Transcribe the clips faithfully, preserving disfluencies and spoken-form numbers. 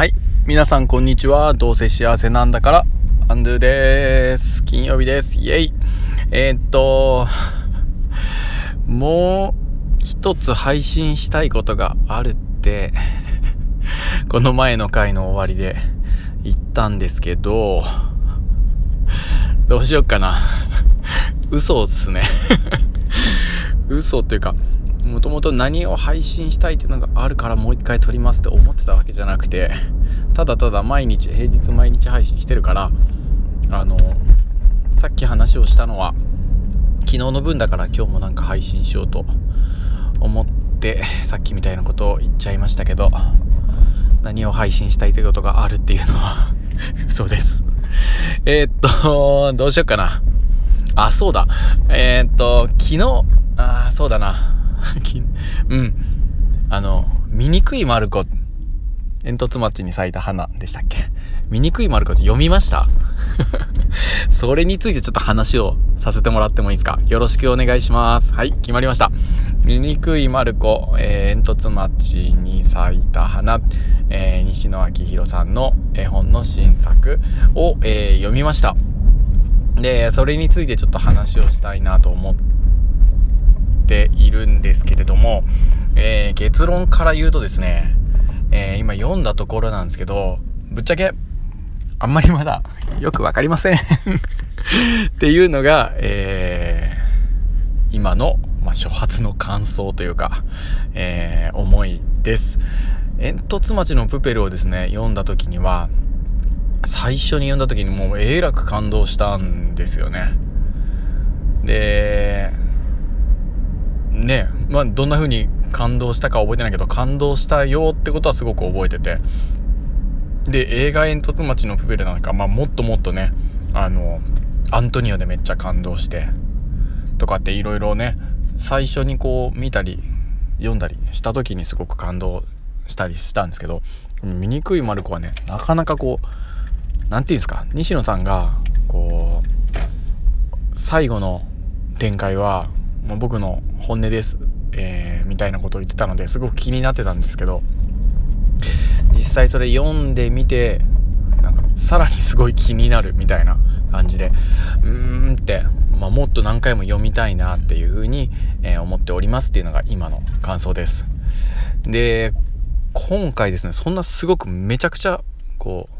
はい、皆さんこんにちは。どうせ幸せなんだからアンドゥです。金曜日です。イエイ。えー、っともう一つ配信したいことがあるってこの前の回の終わりで言ったんですけど、どうしよっかな。嘘っすね。嘘っていうか、もともと何を配信したいっていうのがあるからもう一回撮りますって思ってたわけじゃなくて、ただただ毎日平日毎日配信してるから、あのさっき話をしたのは昨日の分だから、今日もなんか配信しようと思ってさっきみたいなことを言っちゃいましたけど、何を配信したいということがあるっていうのは嘘です。えー、っとどうしようかな。あ、そうだ。えー、っと昨日あそうだなうん、あの醜いマルコ、煙突町に咲いた花でしたっけ。醜いマルコって読みました？それについてちょっと話をさせてもらってもいいですか？よろしくお願いします。はい、決まりました。醜いマルコ、えー、煙突町に咲いた花、えー、西野昭弘さんの絵本の新作を、えー、読みました。で、それについてちょっと話をしたいなと思っているんですけれども、えー、結論から言うとですね、えー、今読んだところなんですけど、ぶっちゃけあんまりまだよくわかりませんっていうのが、えー、今の、まあ、初発の感想というか、えー、思いです。煙突町のプペルをですね、読んだ時には最初に読んだ時にもうえらく感動したんですよね。でねえ、まあ、どんな風に感動したか覚えてないけど、感動したよってことはすごく覚えてて、で映画煙突町のプペルなんか、まあ、もっともっとね、あのアントニオでめっちゃ感動してとかっていろいろね、最初にこう見たり読んだりした時にすごく感動したりしたんですけど、醜いマルコはね、なかなかこうなんていうんですか、西野さんがこう最後の展開はもう僕の本音です、えー、みたいなことを言ってたので、すごく気になってたんですけど、実際それ読んでみてなんかさらにすごい気になるみたいな感じで、うーんって、まあ、もっと何回も読みたいなっていうふうに、えー、思っておりますっていうのが今の感想です。で、今回ですね、そんなすごくめちゃくちゃこう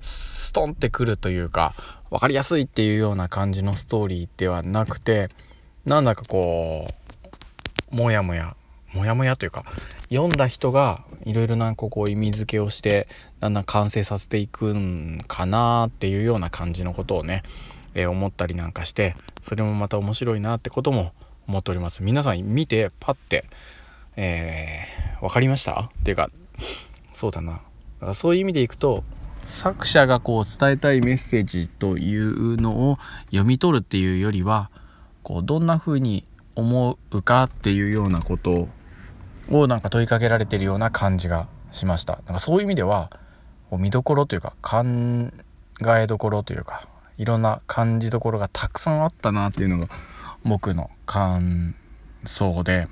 ストンってくるというか分かりやすいっていうような感じのストーリーではなくて、なんだかこうもやもやもやもやというか、読んだ人がいろいろなこう意味付けをしてだんだん完成させていくんかなっていうような感じのことをね、えー、思ったりなんかして、それもまた面白いなってことも思っております。皆さん見てパッて、えー、分かりましたっていうか、そうだな、だからそういう意味でいくと、作者がこう伝えたいメッセージというのを読み取るっていうよりは、こうどんな風に思うかっていうようなことをなんか問いかけられているような感じがしました。なんかそういう意味では見どころというか考えどころというか、いろんな感じどころがたくさんあったなっていうのが僕の感想で、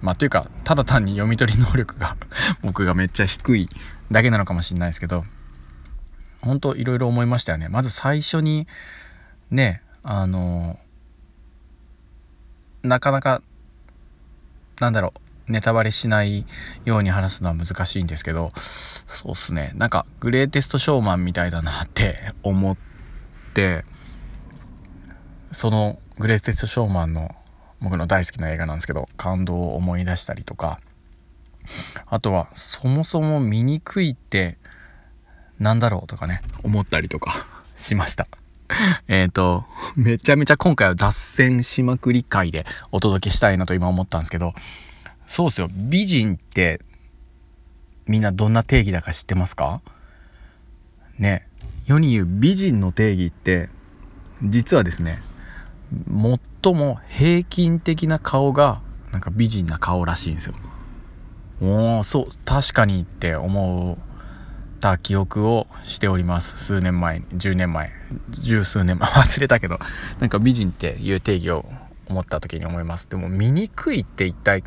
まあというかただ単に読み取り能力が僕がめっちゃ低いだけなのかもしれないですけど、本当いろいろ思いましたよね。まず最初にね、あのなかなかなんだろう、ネタバレしないように話すのは難しいんですけど、そうっすね、なんかグレーテストショーマンみたいだなって思って、そのグレーテストショーマンの僕の大好きな映画なんですけど、感動を思い出したりとか、あとはそもそも醜いってなんだろうとかね、思ったりとかしました。えーとめちゃめちゃ今回は脱線しまくり回でお届けしたいなと今思ったんですけど、そうですよ、美人ってみんなどんな定義だか知ってますかね。世に言う美人の定義って実はですね、最も平均的な顔がなんか美人な顔らしいんですよ。おー、そう確かにって思う記憶をしております。数年前、じゅうねんまえ、十数年前忘れたけど、なんか美人っていう定義を思った時に思います。でも醜いって一体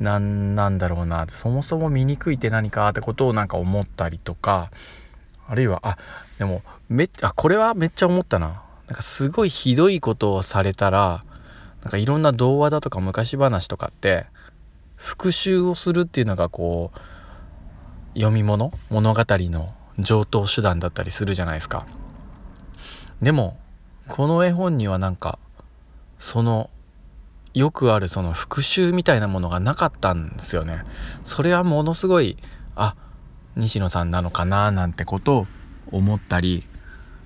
何なんだろうな、そもそも醜いって何かってことをなんか思ったりとか、あるいはあでもめあこれはめっちゃ思ったな、なんかすごいひどいことをされたら、なんかいろんな童話だとか昔話とかって復讐をするっていうのがこう読み物物語の上等手段だったりするじゃないですか。でもこの絵本にはなんかそのよくあるその復讐みたいなものがなかったんですよね。それはものすごいあ西野さんなのかななんてことを思ったり、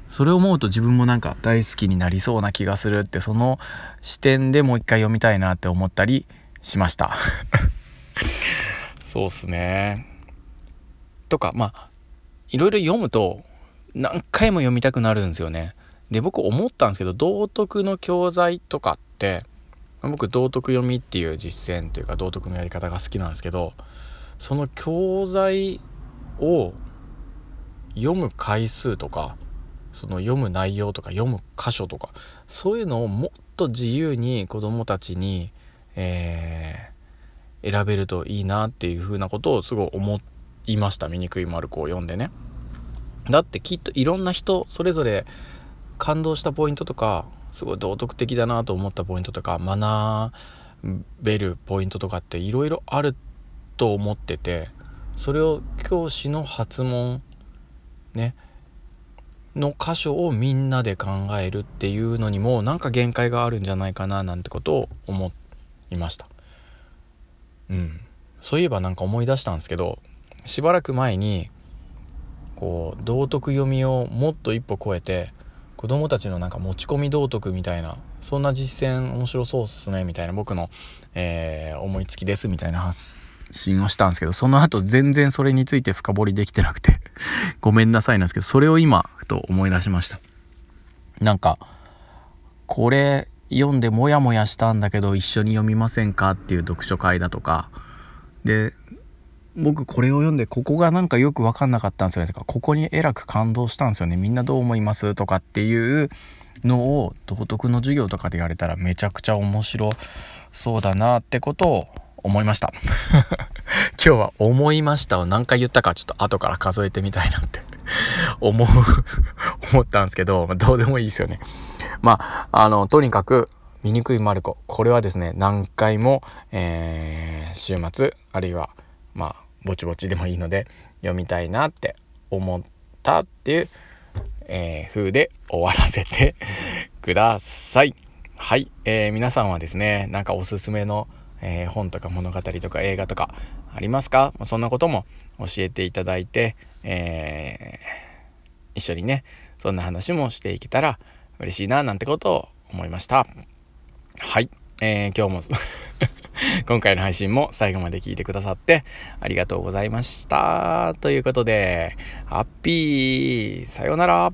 それを思うと自分もなんか大好きになりそうな気がするって、その視点でもう一回読みたいなって思ったりしましたそうっすね。とかまあいろいろ読むと何回も読みたくなるんですよね。で僕思ったんですけど、道徳の教材とかって僕道徳読みっていう実践というか道徳のやり方が好きなんですけど、その教材を読む回数とかその読む内容とか読む箇所とか、そういうのをもっと自由に子どもたちに、えー、選べるといいなっていうふうなことをすごい思っていました。醜い丸子を読んでね、だってきっといろんな人それぞれ感動したポイントとか、すごい道徳的だなと思ったポイントとか学べるポイントとかっていろいろあると思ってて、それを教師の発問ねの箇所をみんなで考えるっていうのにもなんか限界があるんじゃないかななんてことを思いました。うん、そういえばなんか思い出したんですけど、しばらく前にこう道徳読みをもっと一歩超えて子どもたちのなんか持ち込み道徳みたいな、そんな実践面白そうっすねみたいな、僕の、えー、思いつきですみたいな発信をしたんですけど、その後全然それについて深掘りできてなくてごめんなさいなんですけど、それを今ふと思い出しました。なんかこれ読んでモヤモヤしたんだけど一緒に読みませんかっていう読書会だとかで、僕これを読んでここがなんかよく分かんなかったんですよねとか、ここにえらく感動したんですよね、みんなどう思いますとかっていうのを道徳の授業とかでやれたらめちゃくちゃ面白そうだなってことを思いました今日は思いましたを何回言ったかちょっと後から数えてみたいなって思う思ったんですけど、まあ、どうでもいいですよね。まああのとにかく醜い丸子、これはですね何回も、えー、週末あるいはまあぼちぼちでもいいので読みたいなって思ったっていう、えー、風で終わらせてください。はい、えー、皆さんはですねなんかおすすめの、えー、本とか物語とか映画とかありますか？そんなことも教えていただいて、えー、一緒にねそんな話もしていけたら嬉しいななんてことを思いました。はい、えー、今日も今回の配信も最後まで聞いてくださってありがとうございました。ということで、ハッピーさようなら。